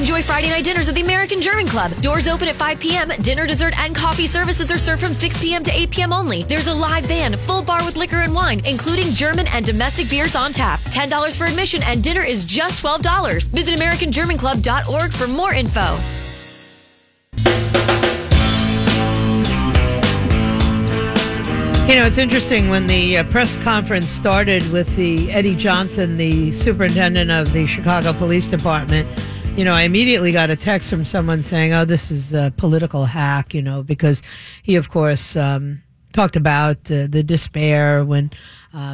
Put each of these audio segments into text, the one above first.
Enjoy Friday night dinners at the American German Club. Doors open at 5 p.m. Dinner, dessert, and coffee services are served from 6 p.m. to 8 p.m. only. There's a live band, full bar with liquor and wine, including German and domestic beers on tap. $10 for admission, and dinner is just $12. Visit AmericanGermanClub.org for more info. You know, it's interesting when the press conference started with the Eddie Johnson, the superintendent of the Chicago Police Department. You know, I immediately got a text from someone saying, oh, this is a political hack, you know, because he, of course, talked about the despair when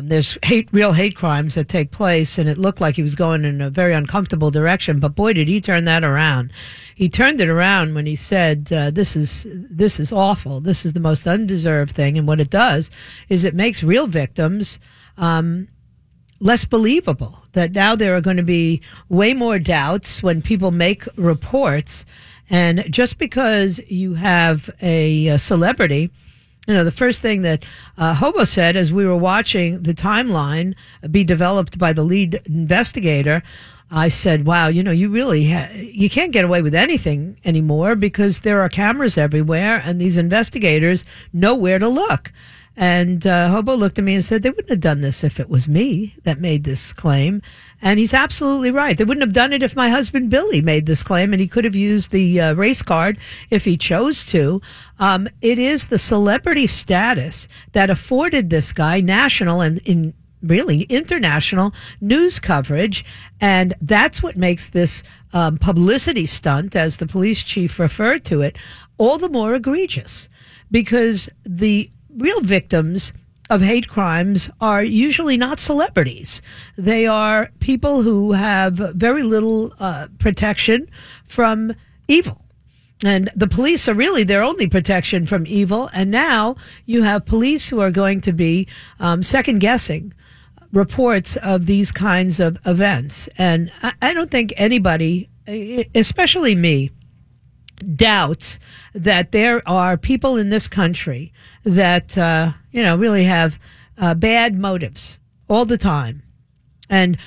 there's real hate crimes that take place. And it looked like he was going in a very uncomfortable direction. But boy, did he turn that around. He turned it around when he said, this is awful. This is the most undeserved thing. And what it does is it makes real victims less believable, that now there are going to be way more doubts when people make reports. And just because you have a celebrity, you know, the first thing that Hobo said as we were watching the timeline be developed by the lead investigator, I said, wow, you know, you really you can't get away with anything anymore because there are cameras everywhere and these investigators know where to look. And Hobo looked at me and said, they wouldn't have done this if it was me that made this claim. And he's absolutely right. They wouldn't have done it if my husband Billy made this claim, and he could have used the race card if he chose to. It is the celebrity status that afforded this guy national and really international news coverage. And that's what makes this publicity stunt, as the police chief referred to it, all the more egregious, because the real victims of hate crimes are usually not celebrities. They are people who have very little protection from evil. And the police are really their only protection from evil. And now you have police who are going to be second-guessing reports of these kinds of events. And I don't think anybody, especially me, doubts that there are people in this country that, you know, really have bad motives all the time and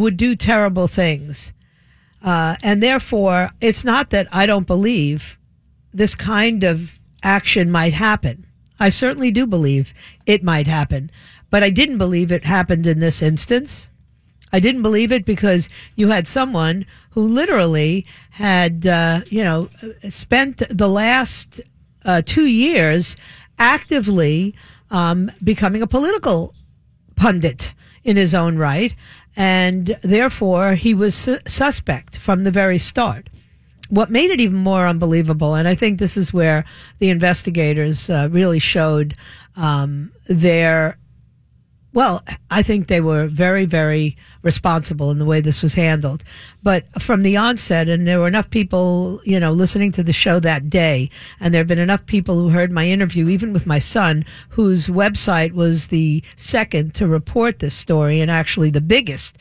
would do terrible things. And therefore, it's not that I don't believe this kind of action might happen. I certainly do believe it might happen, but I didn't believe it happened in this instance. I didn't believe it because you had someone who literally had, you know, spent the last 2 years actively becoming a political pundit in his own right. And therefore, he was suspect from the very start. What made it even more unbelievable, and I think this is where the investigators really showed their... Well, I think they were very, very responsible in the way this was handled. But from the onset, and there were enough people, you know, listening to the show that day, and there have been enough people who heard my interview, even with my son, whose website was the second to report this story and actually the biggest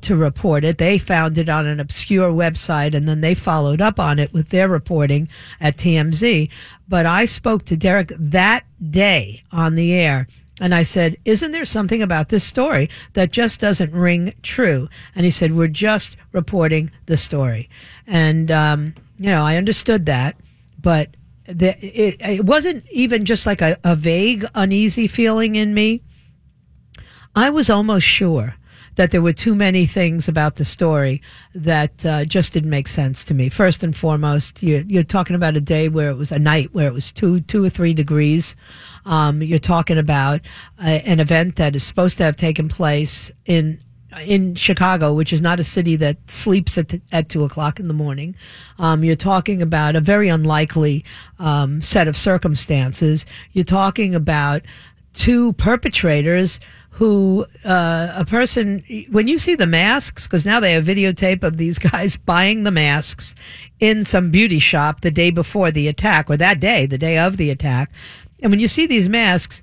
to report it. They found it on an obscure website, and then they followed up on it with their reporting at TMZ. But I spoke to Derek that day on the air. And I said, isn't there something about this story that just doesn't ring true? And he said, we're just reporting the story. And, you know, I understood that, but it wasn't even just like a vague, uneasy feeling in me. I was almost sure that there were too many things about the story that just didn't make sense to me. First and foremost, you're talking about a night where it was two or 3 degrees. You're talking about an event that is supposed to have taken place in Chicago, which is not a city that sleeps at 2 o'clock in the morning. You're talking about a very unlikely set of circumstances. You're talking about two perpetrators who a person, when you see the masks, because now they have videotape of these guys buying the masks in some beauty shop the day before the attack, or that day, the day of the attack. And when you see these masks,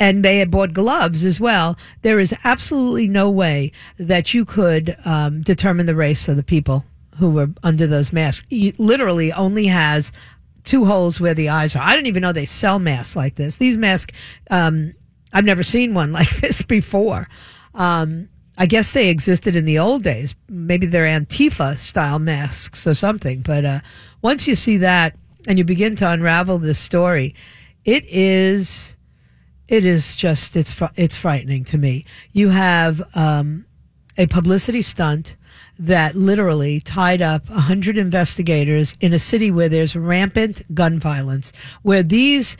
and they had bought gloves as well, there is absolutely no way that you could determine the race of the people who were under those masks. It literally only has 2 holes where the eyes are. I didn't even know they sell masks like this. These masks... I've never seen one like this before. I guess they existed in the old days. Maybe they're Antifa-style masks or something. But once you see that and you begin to unravel this story, it's frightening to me. You have a publicity stunt that literally tied up 100 investigators in a city where there's rampant gun violence, where these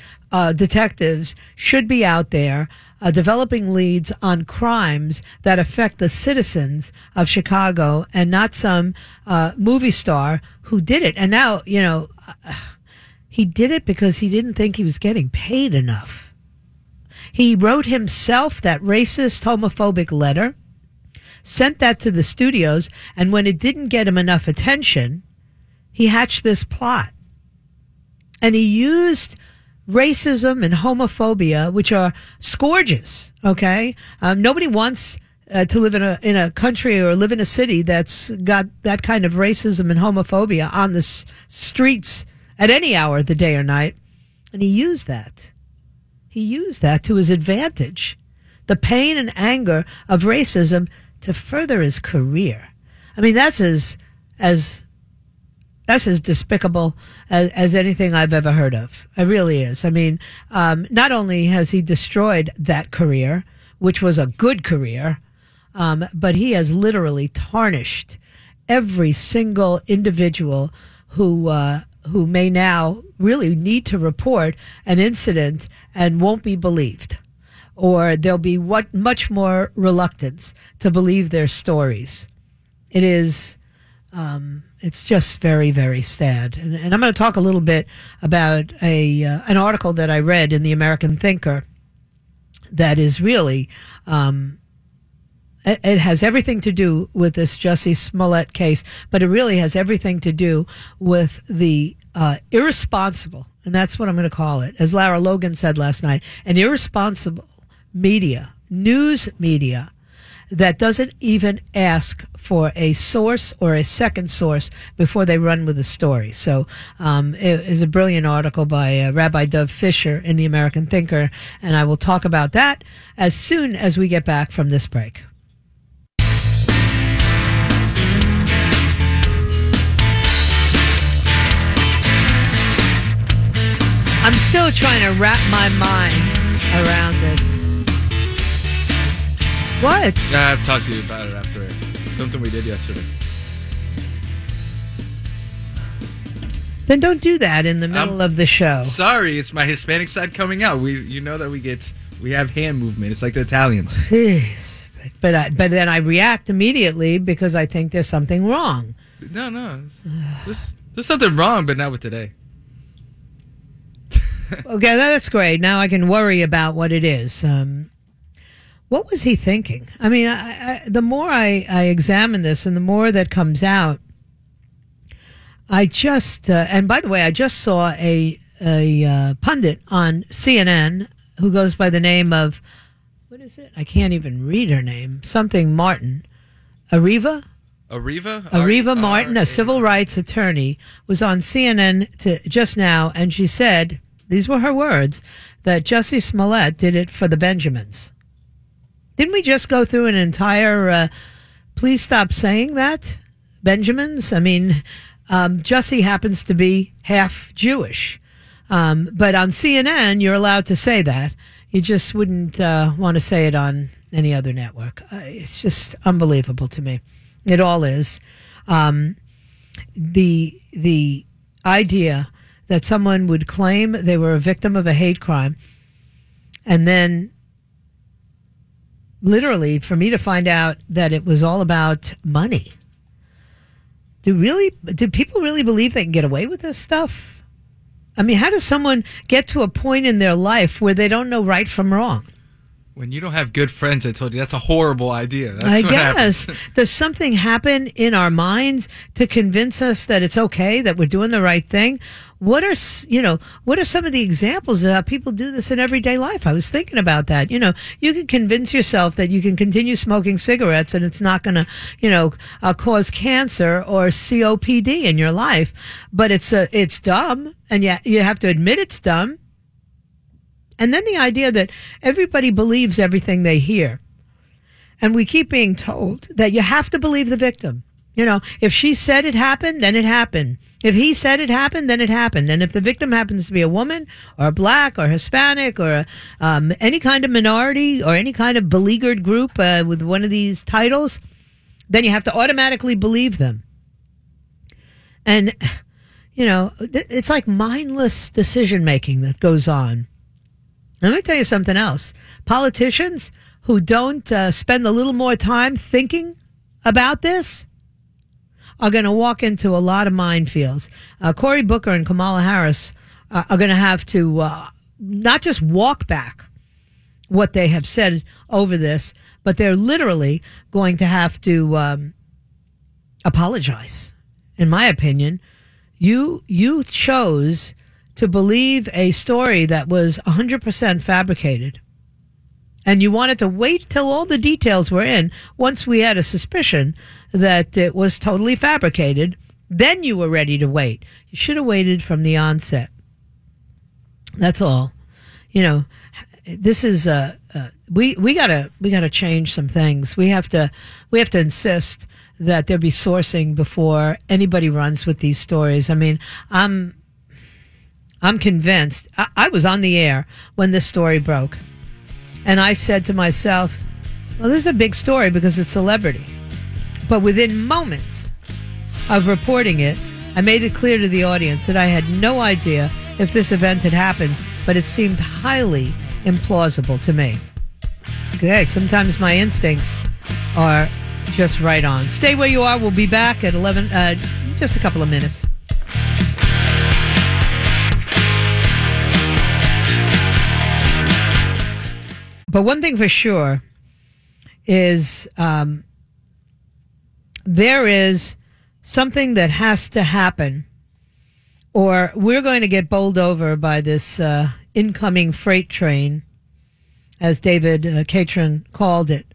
detectives should be out there developing leads on crimes that affect the citizens of Chicago and not some movie star who did it. And now, you know, he did it because he didn't think he was getting paid enough. He wrote himself that racist, homophobic letter, sent that to the studios, and when it didn't get him enough attention, he hatched this plot. And he used racism and homophobia, which are scourges, okay? Nobody wants to live in a country or live in a city that's got that kind of racism and homophobia on the streets at any hour of the day or night. And he used that. He used that to his advantage. The pain and anger of racism to further his career. I mean, that's as despicable as anything I've ever heard of. It really is. I mean, not only has he destroyed that career, which was a good career, but he has literally tarnished every single individual who may now really need to report an incident and won't be believed. Or there'll be much more reluctance to believe their stories. It is, it's just very, very sad. And I'm going to talk a little bit about an article that I read in the American Thinker that is really, it has everything to do with this Jussie Smollett case, but it really has everything to do with the irresponsible, and that's what I'm going to call it, as Lara Logan said last night, an irresponsible media, news media, that doesn't even ask for a source or a second source before they run with the story. So it is a brilliant article by Rabbi Dov Fisher in the American Thinker, and I will talk about that as soon as we get back from this break. I'm still trying to wrap my mind around this. What? I've talked to you about it after something we did yesterday. Then don't do that in the middle of the show. Sorry, it's my Hispanic side coming out. You know that we have hand movement. It's like the Italians. Jeez, but then I react immediately because I think there's something wrong. No, there's something wrong, but not with today. Okay, that's great. Now I can worry about what it is. What was he thinking? I mean, the more I examine this and the more that comes out, I just, and by the way, I just saw a pundit on CNN who goes by the name of, what is it? I can't even read her name. Something Martin. Arriva Martin, a civil rights attorney, was on CNN just now, and she said, these were her words, that Jussie Smollett did it for the Benjamins. Didn't we just go through an entire, please stop saying that, Benjamins? I mean, Jussie happens to be half Jewish. But on CNN, you're allowed to say that. You just wouldn't want to say it on any other network. It's just unbelievable to me. It all is. The idea that someone would claim they were a victim of a hate crime, and then literally for me to find out that it was all about money. Do people really believe they can get away with this stuff? I mean, how does someone get to a point in their life where they don't know right from wrong? When you don't have good friends, I told you, that's a horrible idea. That's I what guess. Happens. Does something happen in our minds to convince us that it's okay, that we're doing the right thing? What are some of the examples of how people do this in everyday life? I was thinking about that. You know, you can convince yourself that you can continue smoking cigarettes and it's not going to, cause cancer or COPD in your life, but it's dumb, and yet you have to admit it's dumb. And then the idea that everybody believes everything they hear. And we keep being told that you have to believe the victim. You know, if she said it happened, then it happened. If he said it happened, then it happened. And if the victim happens to be a woman or black or Hispanic or any kind of minority or any kind of beleaguered group with one of these titles, then you have to automatically believe them. And, you know, it's like mindless decision making that goes on. Let me tell you something else. Politicians who don't spend a little more time thinking about this are going to walk into a lot of minefields. Cory Booker and Kamala Harris are going to have to not just walk back what they have said over this, but they're literally going to have to apologize. In my opinion, you chose to believe a story that was 100% fabricated. And you wanted to wait till all the details were in. Once we had a suspicion that it was totally fabricated, then you were ready to wait. You should have waited from the onset. That's all. You know, this is we gotta change some things. We have to insist that there be sourcing before anybody runs with these stories. I mean, I'm convinced. I was on the air when this story broke. And I said to myself, well, this is a big story because it's celebrity. But within moments of reporting it, I made it clear to the audience that I had no idea if this event had happened, but it seemed highly implausible to me. Okay, sometimes my instincts are just right on. Stay where you are. We'll be back at 11, just a couple of minutes. But one thing for sure is there is something that has to happen, or we're going to get bowled over by this incoming freight train, as David Catron called it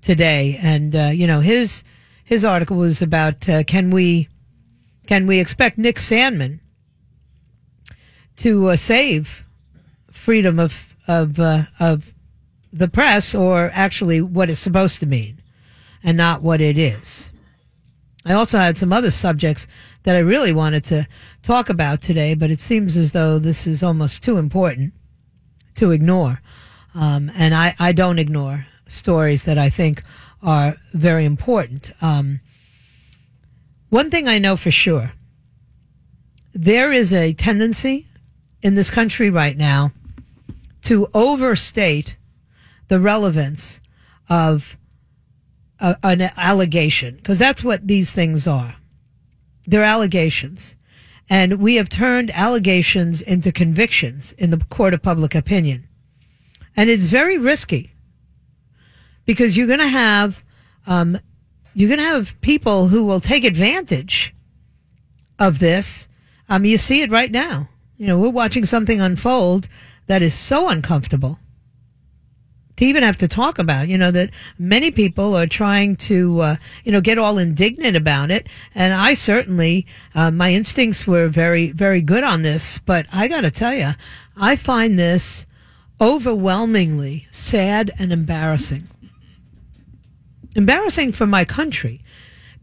today. And you know, his article was about can we expect Nick Sandman to save freedom of the press, or actually what it's supposed to mean and not what it is. I also had some other subjects that I really wanted to talk about today, but it seems as though this is almost too important to ignore. And I don't ignore stories that I think are very important. One thing I know for sure, there is a tendency in this country right now to overstate the relevance of an allegation, because that's what these things are. They're allegations. And we have turned allegations into convictions in the court of public opinion. And it's very risky, because you're going to have people who will take advantage of this. You see it right now. You know, we're watching something unfold that is so uncomfortable to even have to talk about, you know, that many people are trying to, get all indignant about it. And I certainly, my instincts were very, very good on this. But I got to tell you, I find this overwhelmingly sad and embarrassing. Embarrassing for my country,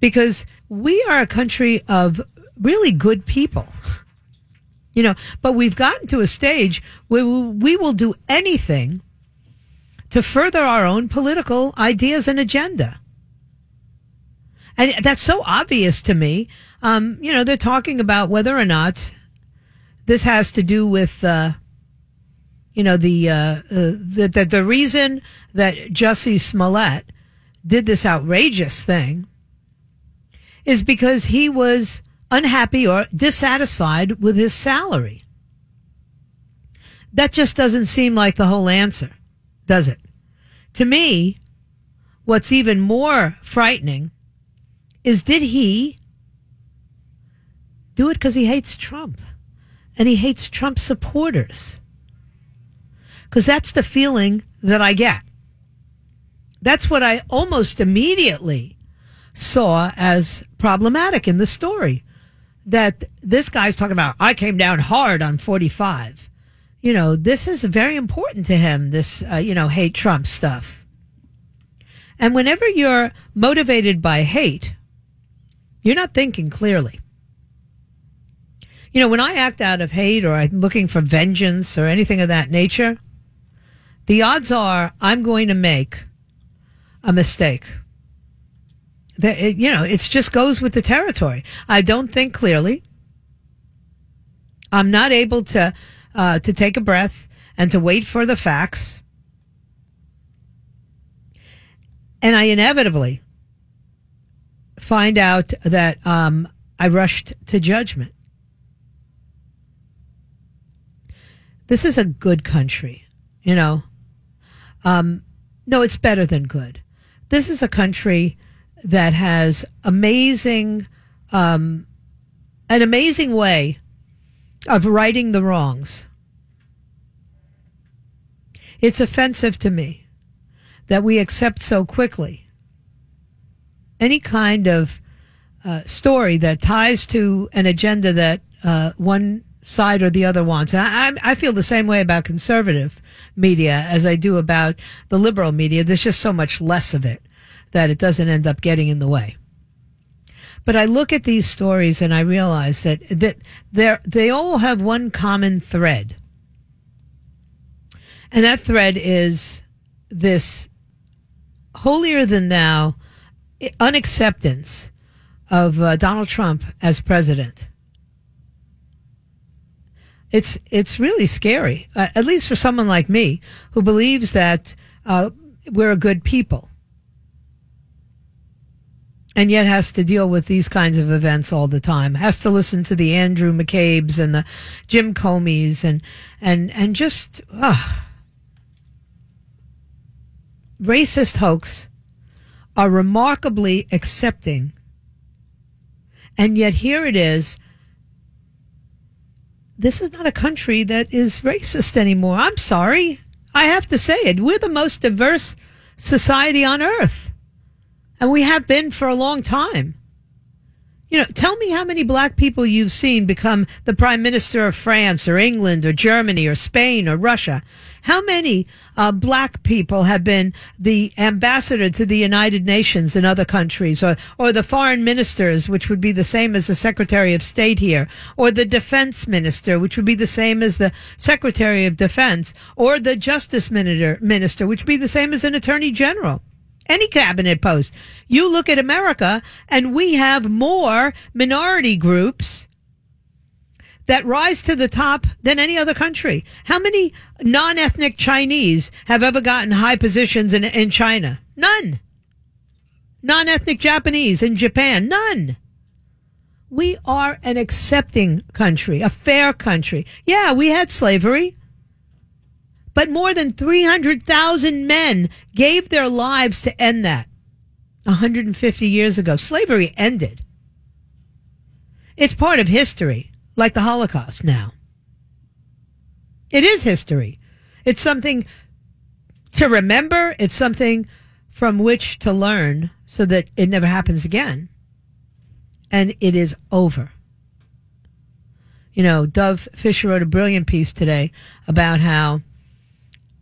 because we are a country of really good people, you know, but we've gotten to a stage where we will do anything to further our own political ideas and agenda. And that's so obvious to me. They're talking about whether or not this has to do with, the reason that Jussie Smollett did this outrageous thing is because he was unhappy or dissatisfied with his salary. That just doesn't seem like the whole answer, does it? To me, what's even more frightening is, did he do it because he hates Trump and he hates Trump supporters? Because that's the feeling that I get. That's what I almost immediately saw as problematic in the story, that this guy's talking about, I came down hard on 45. You know, this is very important to him, this, hate Trump stuff. And whenever you're motivated by hate, you're not thinking clearly. You know, when I act out of hate or I'm looking for vengeance or anything of that nature, the odds are I'm going to make a mistake. You know, it just goes with the territory. I don't think clearly. I'm not able to take a breath and to wait for the facts. And I inevitably find out that I rushed to judgment. This is a good country, you know. No, it's better than good. This is a country that has amazing, an amazing way of righting the wrongs. It's offensive to me that we accept so quickly any kind of story that ties to an agenda that one side or the other wants. And I feel the same way about conservative media as I do about the liberal media. There's just so much less of it that it doesn't end up getting in the way. But I look at these stories and I realize that they all have one common thread. And that thread is this holier-than-thou unacceptance of Donald Trump as president. It's really scary, at least for someone like me who believes that we're a good people and yet has to deal with these kinds of events all the time, has to listen to the Andrew McCabe's and the Jim Comeys and just racist hoax are remarkably accepting. And yet here it is. This is not a country that is racist anymore. I'm sorry. I have to say it. We're the most diverse society on earth. And we have been for a long time. You know, tell me how many black people you've seen become the prime minister of France or England or Germany or Spain or Russia. How many black people have been the ambassador to the United Nations in other countries or the foreign ministers, which would be the same as the secretary of state here, or the defense minister, which would be the same as the secretary of defense, or the justice minister, which would be the same as an attorney general. Any cabinet post. You look at America, and we have more minority groups that rise to the top than any other country. How many non-ethnic Chinese have ever gotten high positions in China? None. Non-ethnic Japanese in Japan? None. We are an accepting country, a fair country. Yeah, we had slavery. But more than 300,000 men gave their lives to end that 150 years ago. Slavery ended. It's part of history, like the Holocaust now. It is history. It's something to remember. It's something from which to learn so that it never happens again. And it is over. You know, Dov Fisher wrote a brilliant piece today about how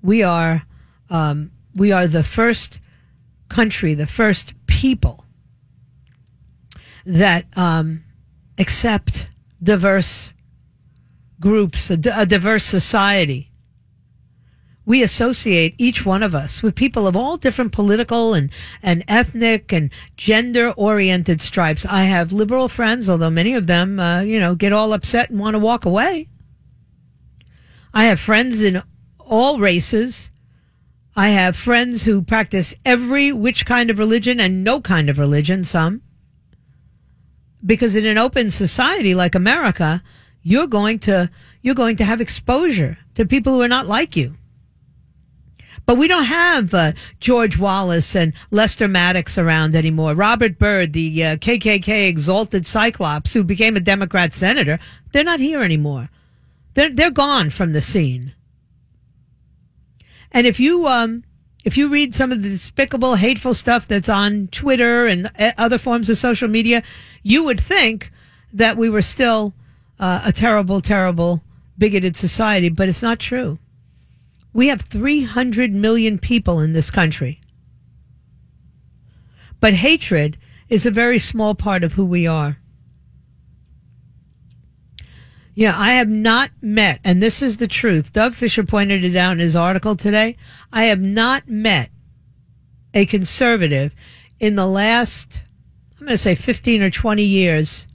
we are the first country, the first people that accept diverse groups, a diverse society. We associate each one of us with people of all different political and ethnic and gender-oriented stripes. I have liberal friends, although many of them, get all upset and want to walk away. I have friends in all races. I have friends who practice every which kind of religion and no kind of religion, some. Because in an open society like America, you're going to have exposure to people who are not like you. But we don't have George Wallace and Lester Maddox around anymore. Robert Byrd, the KKK exalted cyclops who became a Democrat senator, they're not here anymore. They're gone from the scene. And if you read some of the despicable, hateful stuff that's on Twitter and other forms of social media, you would think that we were still a terrible, terrible, bigoted society, but it's not true. We have 300 million people in this country. But hatred is a very small part of who we are. Yeah, I have not met, and this is the truth, Dov Fisher pointed it out in his article today, I have not met a conservative in the last, I'm going to say 15 or 20 years,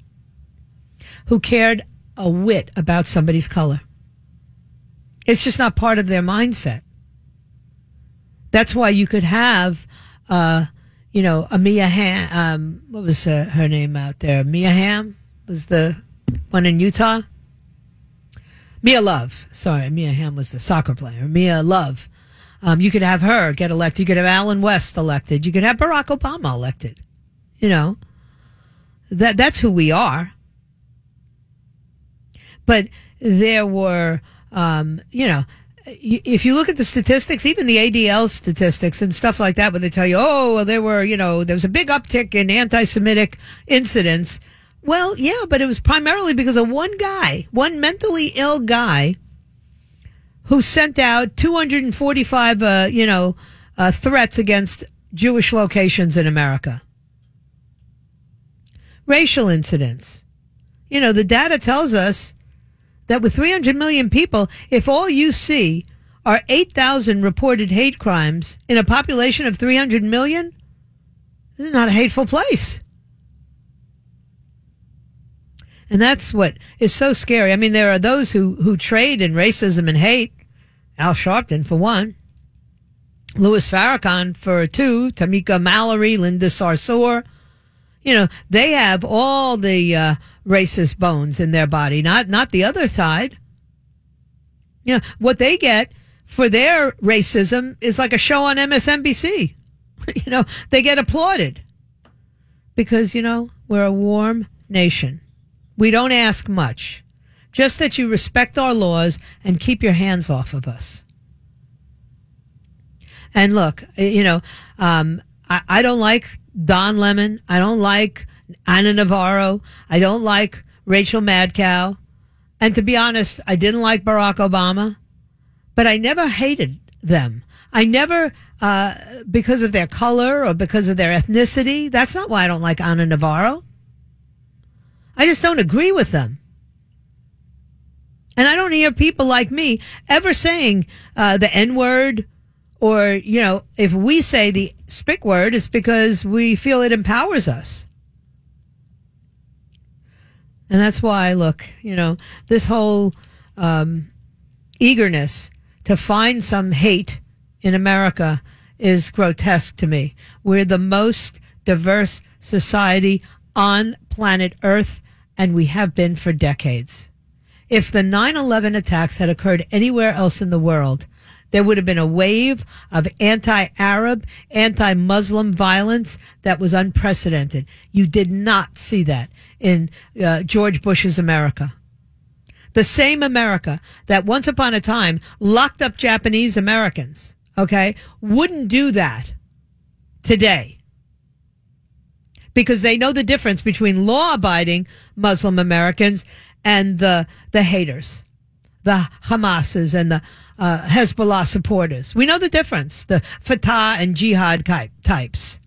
who cared a whit about somebody's color. It's just not part of their mindset. That's why you could have, a Mia Hamm, what was her name out there? Mia Hamm was the one in Utah. Mia Love. Sorry, Mia Hamm was the soccer player. Mia Love. You could have her get elected. You could have Alan West elected. You could have Barack Obama elected. You know, that's who we are. But there were, if you look at the statistics, even the ADL statistics and stuff like that, where they tell you, oh, well, there was a big uptick in anti-Semitic incidents. Well, yeah, but it was primarily because of one guy, one mentally ill guy who sent out 245, threats against Jewish locations in America. Racial incidents. You know, the data tells us that with 300 million people, if all you see are 8,000 reported hate crimes in a population of 300 million, this is not a hateful place. And that's what is so scary. I mean, there are those who trade in racism and hate. Al Sharpton, for one. Louis Farrakhan, for two. Tamika Mallory, Linda Sarsour. You know, they have all the racist bones in their body, not the other side. You know, what they get for their racism is like a show on MSNBC. You know, they get applauded because, you know, we're a warm nation. We don't ask much, just that you respect our laws and keep your hands off of us. And look, I don't like Don Lemon. I don't like Ana Navarro. I don't like Rachel Maddow. And to be honest, I didn't like Barack Obama, but I never hated them. I never, because of their color or because of their ethnicity. That's not why I don't like Ana Navarro. I just don't agree with them. And I don't hear people like me ever saying the N-word, or, you know, if we say the spick word, it's because we feel it empowers us. And that's why, look, you know, this whole eagerness to find some hate in America is grotesque to me. We're the most diverse society on planet Earth, and we have been for decades. If the 9/11 attacks had occurred anywhere else in the world, there would have been a wave of anti-Arab, anti-Muslim violence that was unprecedented. You did not see that in George Bush's America. The same America that once upon a time locked up Japanese Americans, okay, wouldn't do that today because they know the difference between law-abiding Muslim Americans and the haters, the Hamases and the Hezbollah supporters. We know the difference, the Fatah and Jihad types.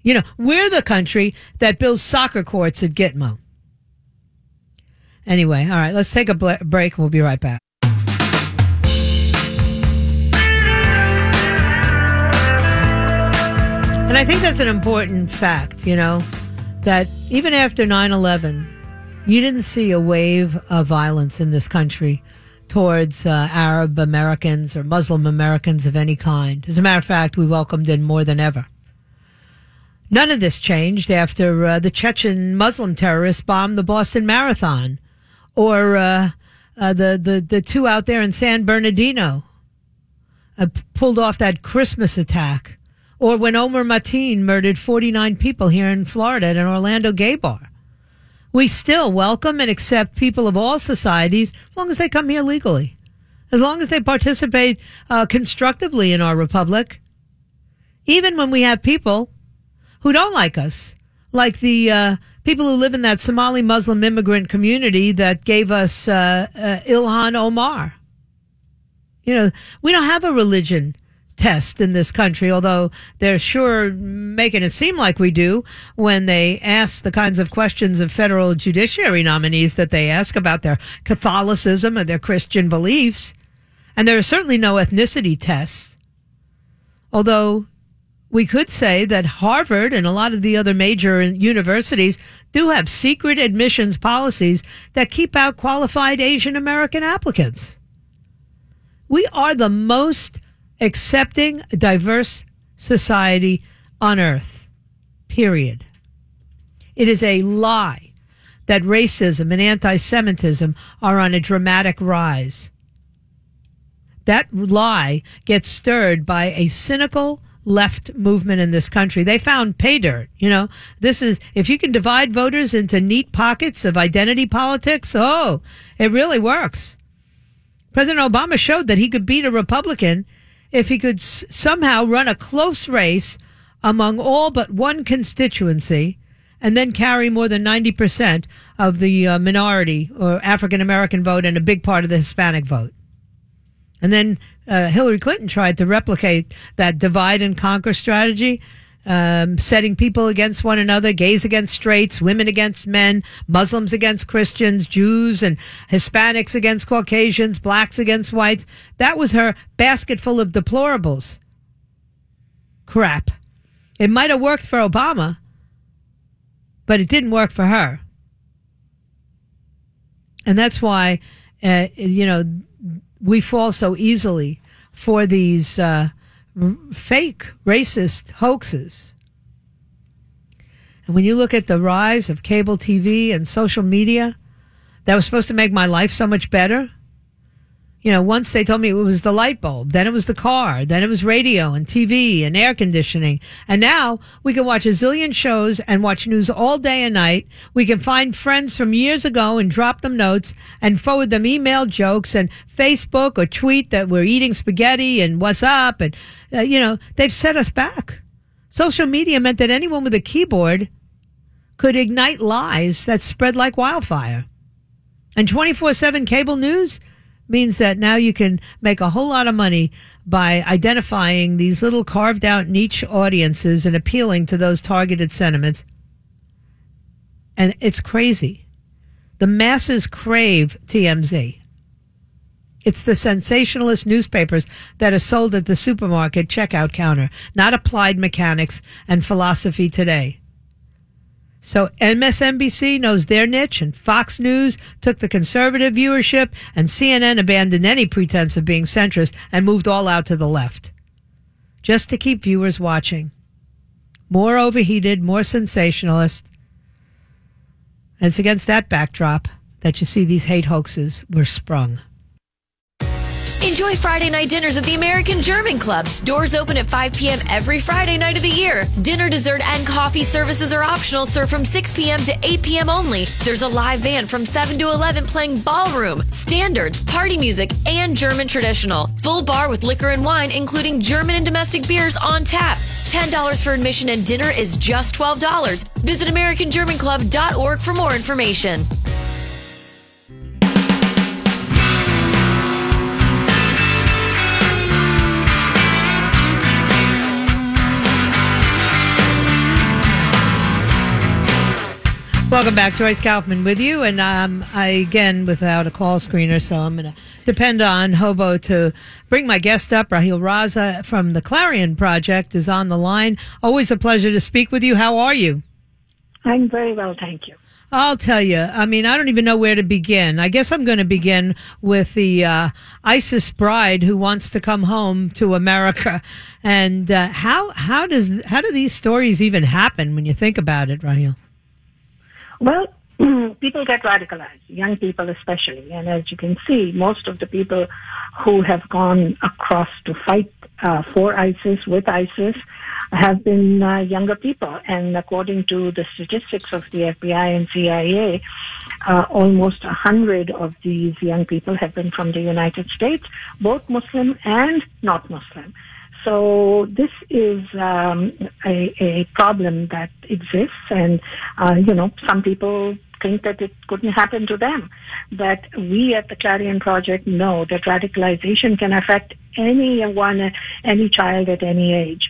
You know, we're the country that builds soccer courts at Gitmo. Anyway, all right, let's take a break and we'll be right back. And I think that's an important fact, you know, that even after 9/11, you didn't see a wave of violence in this country towards Arab Americans or Muslim Americans of any kind. As a matter of fact, we welcomed in more than ever. None of this changed after the Chechen Muslim terrorists bombed the Boston Marathon, or the two out there in San Bernardino pulled off that Christmas attack, or when Omar Mateen murdered 49 people here in Florida at an Orlando gay bar. We still welcome and accept people of all societies as long as they come here legally, as long as they participate constructively in our republic, even when we have people who don't like us, like the people who live in that Somali Muslim immigrant community that gave us Ilhan Omar. You know, we don't have a religion test in this country, although they're sure making it seem like we do when they ask the kinds of questions of federal judiciary nominees that they ask about their Catholicism and their Christian beliefs. And there are certainly no ethnicity tests, although we could say that Harvard and a lot of the other major universities do have secret admissions policies that keep out qualified Asian American applicants. We are the most accepting, diverse society on earth, period. It is a lie that racism and anti-Semitism are on a dramatic rise. That lie gets stirred by a cynical left movement in this country. They found pay dirt. You know, this is, if you can divide voters into neat pockets of identity politics, oh, it really works. President Obama showed that he could beat a Republican if he could somehow run a close race among all but one constituency and then carry more than 90% of the minority or African American vote and a big part of the Hispanic vote. And then Hillary Clinton tried to replicate that divide and conquer strategy, setting people against one another, gays against straights, women against men, Muslims against Christians, Jews and Hispanics against Caucasians, blacks against whites. That was her basket full of deplorables. Crap. It might have worked for Obama, but it didn't work for her. And that's why, we fall so easily for these fake racist hoaxes. And when you look at the rise of cable TV and social media, that was supposed to make my life so much better. You know, once they told me it was the light bulb, then it was the car, then it was radio and TV and air conditioning. And now we can watch a zillion shows and watch news all day and night. We can find friends from years ago and drop them notes and forward them email jokes and Facebook or tweet that we're eating spaghetti and what's up. And, they've set us back. Social media meant that anyone with a keyboard could ignite lies that spread like wildfire. And 24/7 cable news means that now you can make a whole lot of money by identifying these little carved out niche audiences and appealing to those targeted sentiments. And it's crazy. The masses crave TMZ. It's the sensationalist newspapers that are sold at the supermarket checkout counter, not applied mechanics and philosophy today. So MSNBC knows their niche, and Fox News took the conservative viewership, and CNN abandoned any pretense of being centrist and moved all out to the left, just to keep viewers watching. More overheated, more sensationalist. And it's against that backdrop that you see these hate hoaxes were sprung. Enjoy Friday night dinners at the American German Club. Doors open at 5 p.m. every Friday night of the year. Dinner, dessert, and coffee services are optional, served from 6 p.m. to 8 p.m. only. There's a live band from 7 to 11 playing ballroom, standards, party music, and German traditional. Full bar with liquor and wine, including German and domestic beers on tap. $10 for admission and dinner is just $12. Visit AmericanGermanClub.org for more information. Welcome back. Joyce Kaufman with you. And I, again, without a call screener, so I'm going to depend on Hobo to bring my guest up. Raheel Raza from the Clarion Project is on the line. Always a pleasure to speak with you. How are you? I'm very well, thank you. I'll tell you. I mean, I don't even know where to begin. I guess I'm going to begin with the ISIS bride who wants to come home to America. And how do these stories even happen when you think about it, Raheel? Well, people get radicalized, young people especially. And as you can see, most of the people who have gone across to fight for ISIS, with ISIS, have been younger people. And according to the statistics of the FBI and CIA, almost 100 of these young people have been from the United States, both Muslim and not Muslim. So this is a problem that exists, and some people think that it couldn't happen to them. But we at the Clarion Project know that radicalization can affect anyone, any child at any age.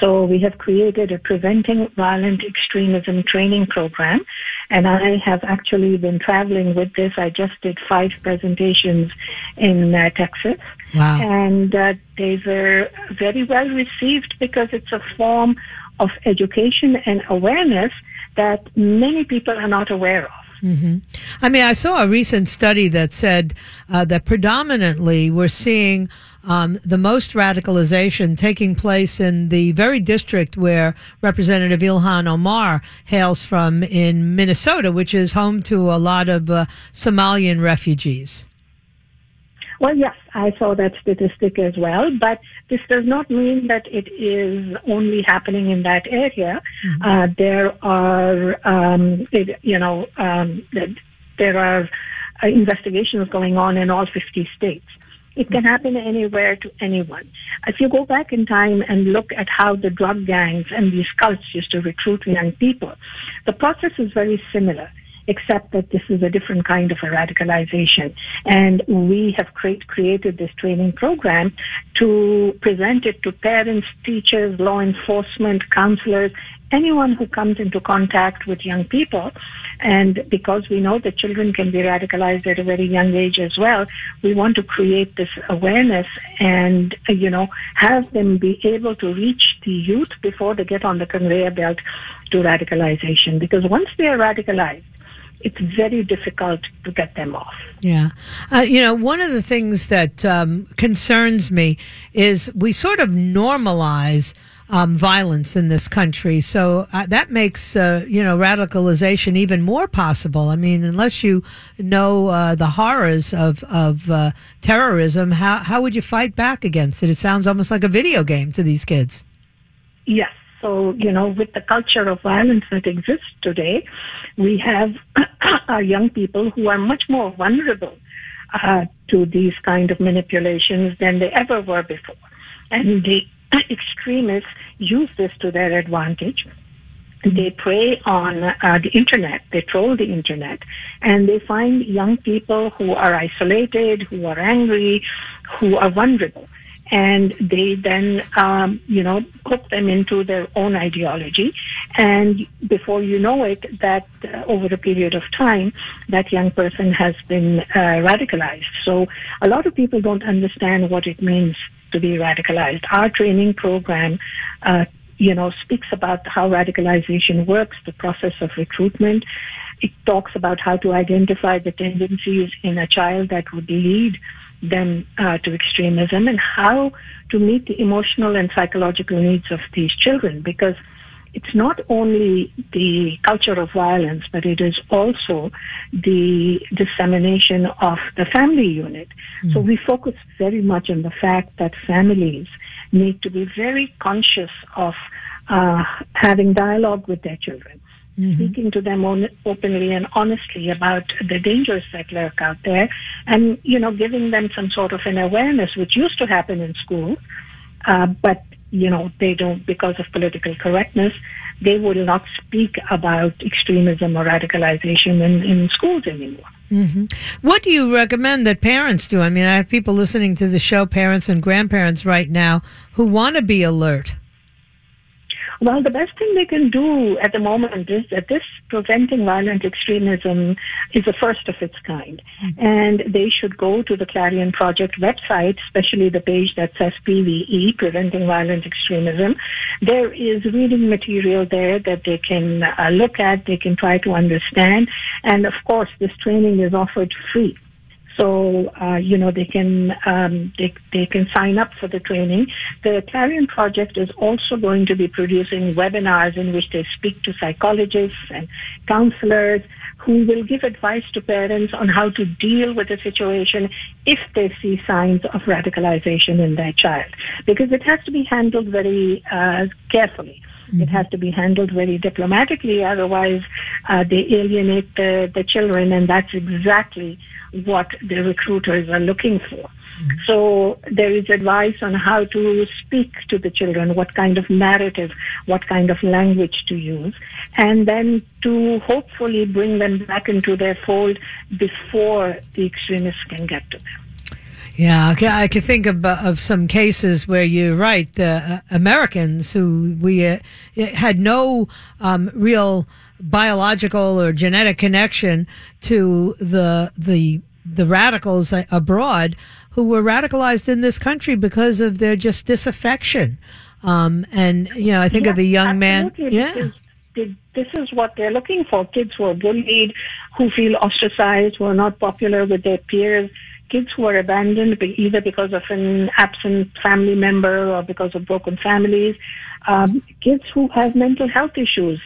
So we have created a Preventing Violent Extremism training program, and I have actually been traveling with this. I just did 5 presentations in Texas. Wow. And they were very well received because it's a form of education and awareness that many people are not aware of. Mm-hmm. I mean, I saw a recent study that said that predominantly we're seeing the most radicalization taking place in the very district where Representative Ilhan Omar hails from in Minnesota, which is home to a lot of Somalian refugees. Well, yes, I saw that statistic as well, but this does not mean that it is only happening in that area. Mm-hmm. There are investigations going on in all 50 states. It can happen anywhere to anyone. If you go back in time and look at how the drug gangs and these cults used to recruit young people, the process is very similar, except that this is a different kind of a radicalization. And we have created this training program to present it to parents, teachers, law enforcement, counselors, anyone who comes into contact with young people. And because we know that children can be radicalized at a very young age as well, we want to create this awareness and, you know, have them be able to reach the youth before they get on the conveyor belt to radicalization. Because once they are radicalized, it's very difficult to get them off. Yeah. You know, one of the things that concerns me is we sort of normalize violence in this country. So that makes, radicalization even more possible. I mean, unless you know the horrors of terrorism, how would you fight back against it? It sounds almost like a video game to these kids. Yes. So, you know, with the culture of violence that exists today, we have our young people who are much more vulnerable to these kind of manipulations than they ever were before. And the extremists use this to their advantage. They prey on the internet, they troll the internet, and they find young people who are isolated, who are angry, who are vulnerable. And they then, hook them into their own ideology. And before you know it, that over a period of time, that young person has been radicalized. So a lot of people don't understand what it means to be radicalized. Our training program, speaks about how radicalization works, the process of recruitment. It talks about how to identify the tendencies in a child that would lead them to extremism and how to meet the emotional and psychological needs of these children, because it's not only the culture of violence, but it is also the dissemination of the family unit. Mm-hmm. So we focus very much on the fact that families need to be very conscious of having dialogue with their children. Mm-hmm. Speaking to them openly and honestly about the dangers that lurk out there and, giving them some sort of an awareness, which used to happen in school, but, they don't, because of political correctness, they will not speak about extremism or radicalization in schools anymore. Mm-hmm. What do you recommend that parents do? I mean, I have people listening to the show, parents and grandparents right now, who want to be alert. Well, the best thing they can do at the moment is that this Preventing Violent Extremism is the first of its kind. Mm-hmm. And they should go to the Clarion Project website, especially the page that says PVE, Preventing Violent Extremism. There is reading material there that they can look at, they can try to understand. And, of course, this training is offered free. So, they can sign up for the training. The Clarion Project is also going to be producing webinars in which they speak to psychologists and counselors who will give advice to parents on how to deal with the situation if they see signs of radicalization in their child, because it has to be handled very carefully. Mm-hmm. It has to be handled very diplomatically, otherwise they alienate the children, and that's exactly what the recruiters are looking for. So there is advice on how to speak to the children, what kind of narrative, what kind of language to use, and then to hopefully bring them back into their fold before the extremists can get to them. Yeah, I can think of some cases where you're right, the Americans who we had no real biological or genetic connection to the radicals abroad who were radicalized in this country because of their just disaffection. And, you know, I think of the young absolutely. Man. Yeah. This is what they're looking for. Kids who are bullied, who feel ostracized, who are not popular with their peers. Kids who are abandoned either because of an absent family member or because of broken families. Kids who have mental health issues.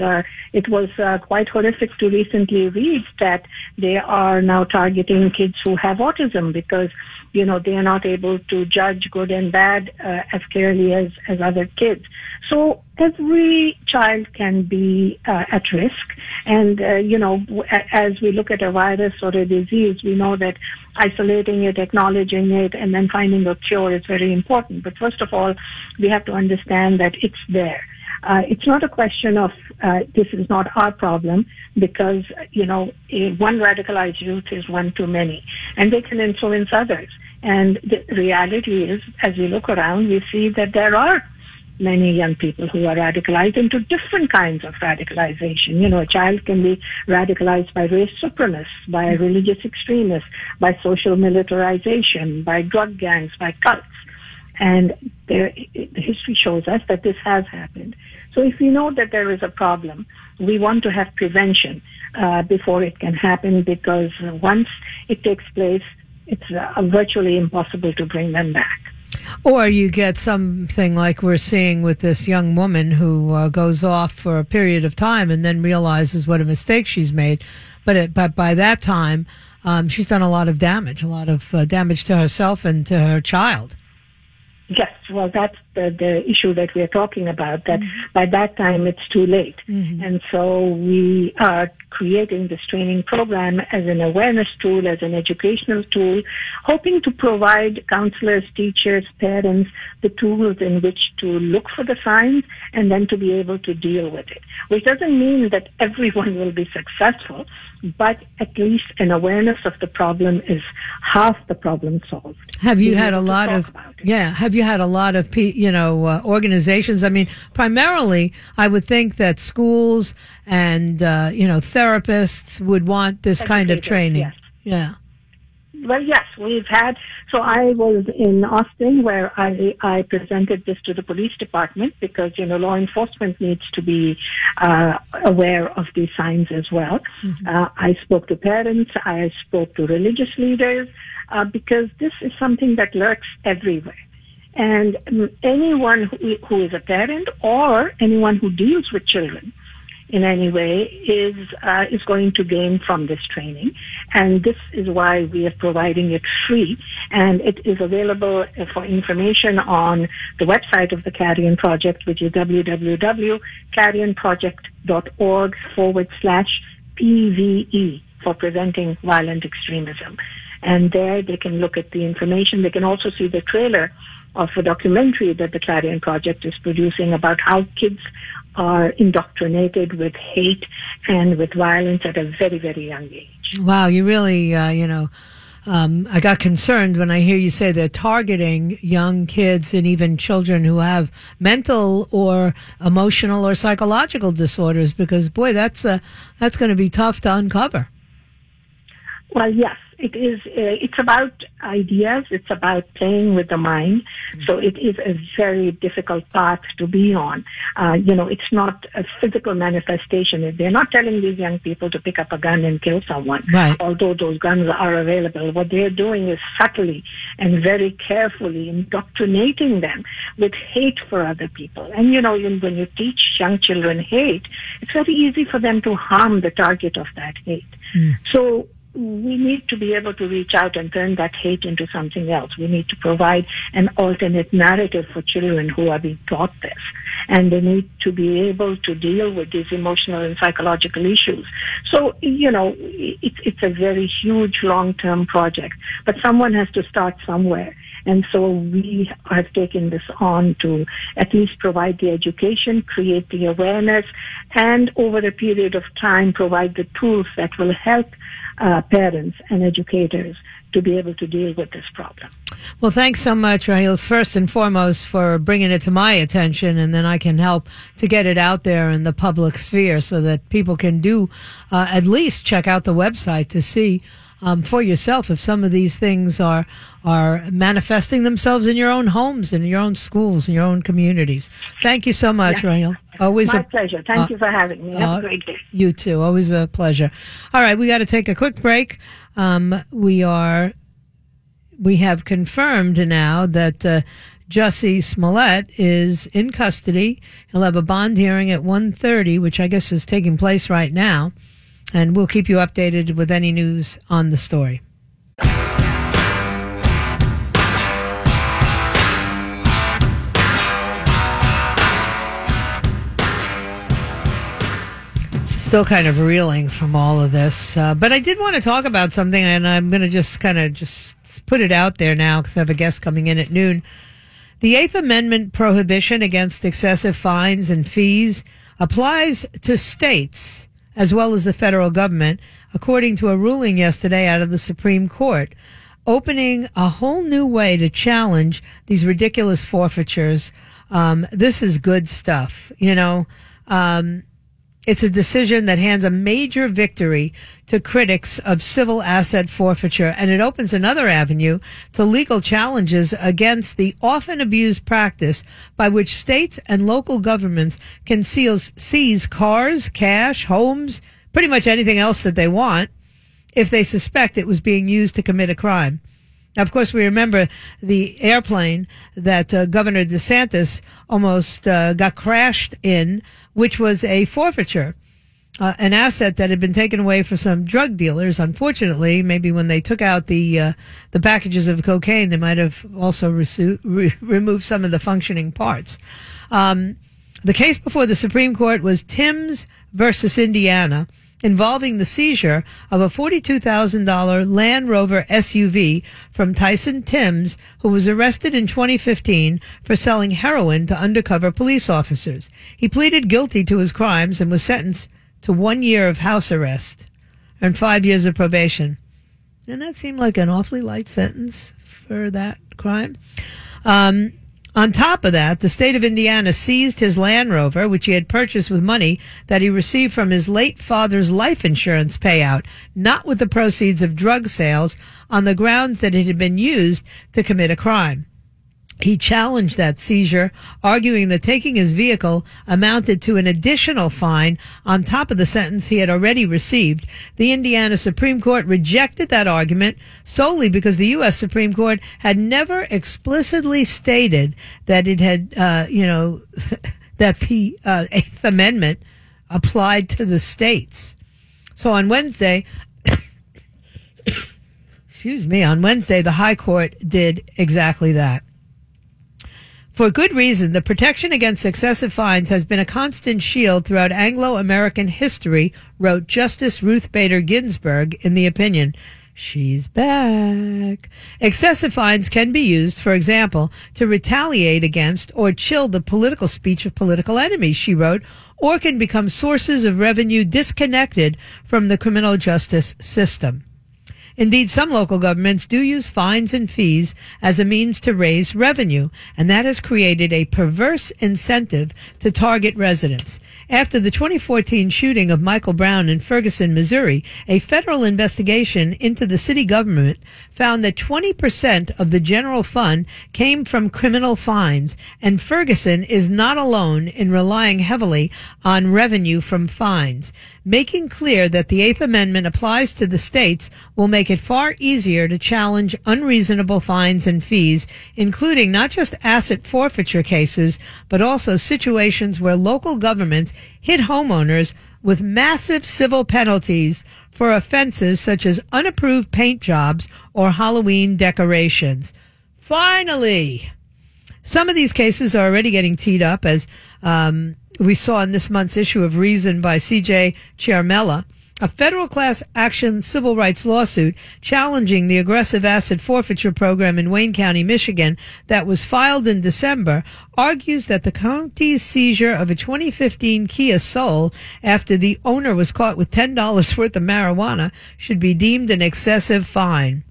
It was quite horrific to recently read that they are now targeting kids who have autism because, you know, they are not able to judge good and bad as clearly as other kids. So every child can be at risk. And, you know, as we look at a virus or a disease, we know that isolating it, acknowledging it, and then finding a cure is very important. But first of all, we have to understand that it's there. It's not a question of this is not our problem because, you know, one radicalized youth is one too many, and they can influence others. And the reality is, as we look around, we see that there are many young people who are radicalized into different kinds of radicalization. You know, a child can be radicalized by race supremacists, by religious extremists, by social militarization, by drug gangs, by cults. And the history shows us that this has happened. So if we know that there is a problem, we want to have prevention before it can happen, because once it takes place, it's virtually impossible to bring them back. Or you get something like we're seeing with this young woman who goes off for a period of time and then realizes what a mistake she's made. But by that time, she's done a lot of damage to herself and to her child. Yes, well, that's the issue that we're talking about, that by that time it's too late. Mm-hmm. And so we are creating this training program as an awareness tool, as an educational tool, hoping to provide counselors, teachers, parents, the tools in which to look for the signs and then to be able to deal with it, which doesn't mean that everyone will be successful, but at least an awareness of the problem is half the problem solved. Have you had a lot of, you know, organizations? I mean, primarily, I would think that schools and, you know, therapists would want this kind of training. Yes. Yeah. Well, yes, we've had. So I was in Austin where I presented this to the police department because, you know, law enforcement needs to be aware of these signs as well. Mm-hmm. I spoke to parents. I spoke to religious leaders because this is something that lurks everywhere. And anyone who is a parent or anyone who deals with children in any way is going to gain from this training. And this is why we are providing it free. And it is available for information on the website of the Clarion Project, which is www.clarionproject.org/PVE for Preventing Violent Extremism. And there they can look at the information. They can also see the trailer of a documentary that the Clarion Project is producing about how kids are indoctrinated with hate and with violence at a very, very young age. Wow, you really, you know, I got concerned when I hear you say they're targeting young kids and even children who have mental or emotional or psychological disorders, because, boy, that's going to be tough to uncover. Well, yes. It is. It's about ideas. It's about playing with the mind. So it is a very difficult path to be on. You know, it's not a physical manifestation. They're not telling these young people to pick up a gun and kill someone, right? Although those guns are available. What they're doing is subtly and very carefully indoctrinating them with hate for other people. And, you know, when you teach young children hate, it's very easy for them to harm the target of that hate. Mm. So we need to be able to reach out and turn that hate into something else. We need to provide an alternate narrative for children who are being taught this. and they need to be able to deal with these emotional and psychological issues. So, you know, it's a very huge long-term project, but someone has to start somewhere. And so we have taken this on to at least provide the education, create the awareness, and over a period of time provide the tools that will help parents and educators to be able to deal with this problem. Well, thanks so much, Raheel, first and foremost for bringing it to my attention, and then I can help to get it out there in the public sphere so that people can do at least check out the website to see for yourself if some of these things are manifesting themselves in your own homes, in your own schools, in your own communities. Thank you so much, Raheel. Always my pleasure. Thank you for having me. Have a great day. You too. Always a pleasure. All right, we got to take a quick break. We have confirmed now that Jussie Smollett is in custody. He'll have a bond hearing at 1:30, which I guess is taking place right now. And we'll keep you updated with any news on the story. Still kind of reeling from all of this, but I did want to talk about something, and I'm going to just put it out there now because I have a guest coming in at noon. The Eighth Amendment prohibition against excessive fines and fees applies to states as well as the federal government, according to a ruling yesterday out of the Supreme Court, opening a whole new way to challenge these ridiculous forfeitures. This is good stuff. You know, it's a decision that hands a major victory to critics of civil asset forfeiture, and it opens another avenue to legal challenges against the often abused practice by which states and local governments can seize cars, cash, homes, pretty much anything else that they want if they suspect it was being used to commit a crime. Now, of course, we remember the airplane that Governor DeSantis almost got crashed in, which was a forfeiture, an asset that had been taken away for some drug dealers. Unfortunately, maybe when they took out the packages of cocaine, they might have also removed some of the functioning parts. The case before the Supreme Court was Timms versus Indiana, involving the seizure of a $42,000 Land Rover SUV from Tyson Timms, who was arrested in 2015 for selling heroin to undercover police officers. He pleaded guilty to his crimes and was sentenced to 1 year of house arrest and 5 years of probation. Didn't that seem like an awfully light sentence for that crime? On top of that, the state of Indiana seized his Land Rover, which he had purchased with money that he received from his late father's life insurance payout, not with the proceeds of drug sales, on the grounds that it had been used to commit a crime. He challenged that seizure, arguing that taking his vehicle amounted to an additional fine on top of the sentence he had already received. The Indiana Supreme Court rejected that argument solely because the U.S. Supreme Court had never explicitly stated that it had, that the Eighth Amendment applied to the states. So on Wednesday, the High Court did exactly that. For good reason, the protection against excessive fines has been a constant shield throughout Anglo-American history, wrote Justice Ruth Bader Ginsburg in the opinion. She's back. Excessive fines can be used, for example, to retaliate against or chill the political speech of political enemies, she wrote, or can become sources of revenue disconnected from the criminal justice system. Indeed, some local governments do use fines and fees as a means to raise revenue, and that has created a perverse incentive to target residents. After the 2014 shooting of Michael Brown in Ferguson, Missouri, a federal investigation into the city government found that 20% of the general fund came from criminal fines, and Ferguson is not alone in relying heavily on revenue from fines. Making clear that the Eighth Amendment applies to the states will make it far easier to challenge unreasonable fines and fees, including not just asset forfeiture cases, but also situations where local governments hit homeowners with massive civil penalties for offenses such as unapproved paint jobs or Halloween decorations. Finally, some of these cases are already getting teed up as We saw in this month's issue of Reason by C.J. Chiarmella, a federal class action civil rights lawsuit challenging the aggressive asset forfeiture program in Wayne County, Michigan, that was filed in December, argues that the county's seizure of a 2015 Kia Soul after the owner was caught with $10 worth of marijuana should be deemed an excessive fine.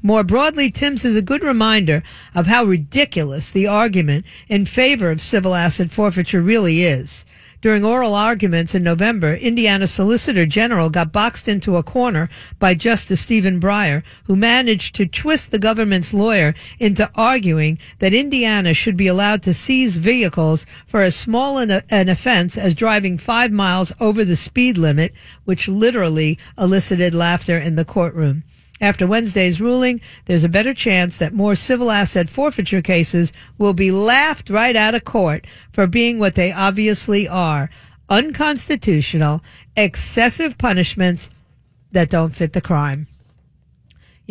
More broadly, Tim's is a good reminder of how ridiculous the argument in favor of civil asset forfeiture really is. During oral arguments in November, Indiana Solicitor General got boxed into a corner by Justice Stephen Breyer, who managed to twist the government's lawyer into arguing that Indiana should be allowed to seize vehicles for as small an offense as driving 5 miles over the speed limit, which literally elicited laughter in the courtroom. After Wednesday's ruling, there's a better chance that more civil asset forfeiture cases will be laughed right out of court for being what they obviously are, unconstitutional, excessive punishments that don't fit the crime.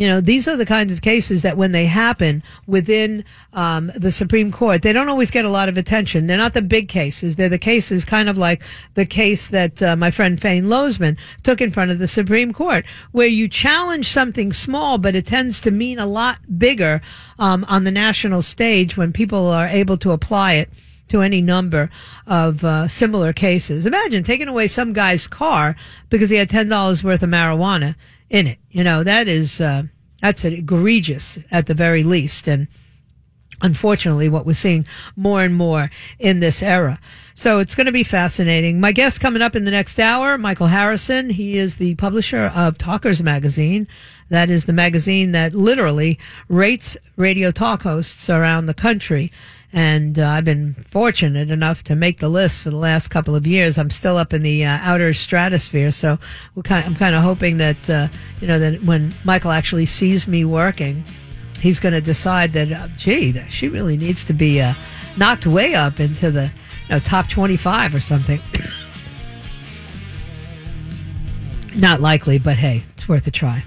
You know, these are the kinds of cases that when they happen within the Supreme Court, they don't always get a lot of attention. They're not the big cases. They're the cases kind of like the case that my friend Fane Lozman took in front of the Supreme Court, where you challenge something small, but it tends to mean a lot bigger on the national stage when people are able to apply it to any number of similar cases. Imagine taking away some guy's car because he had $10 worth of marijuana in it. You know, that is, that's egregious at the very least. And unfortunately, what we're seeing more and more in this era. So it's going to be fascinating. My guest coming up in the next hour, Michael Harrison. He is the publisher of Talkers Magazine. That is the magazine that literally rates radio talk hosts around the country. And I've been fortunate enough to make the list for the last couple of years. I'm still up in the outer stratosphere, so I'm kind of hoping that that when Michael actually sees me working, he's going to decide that that she really needs to be knocked way up into the top 25 or something. Not likely, but hey, it's worth a try.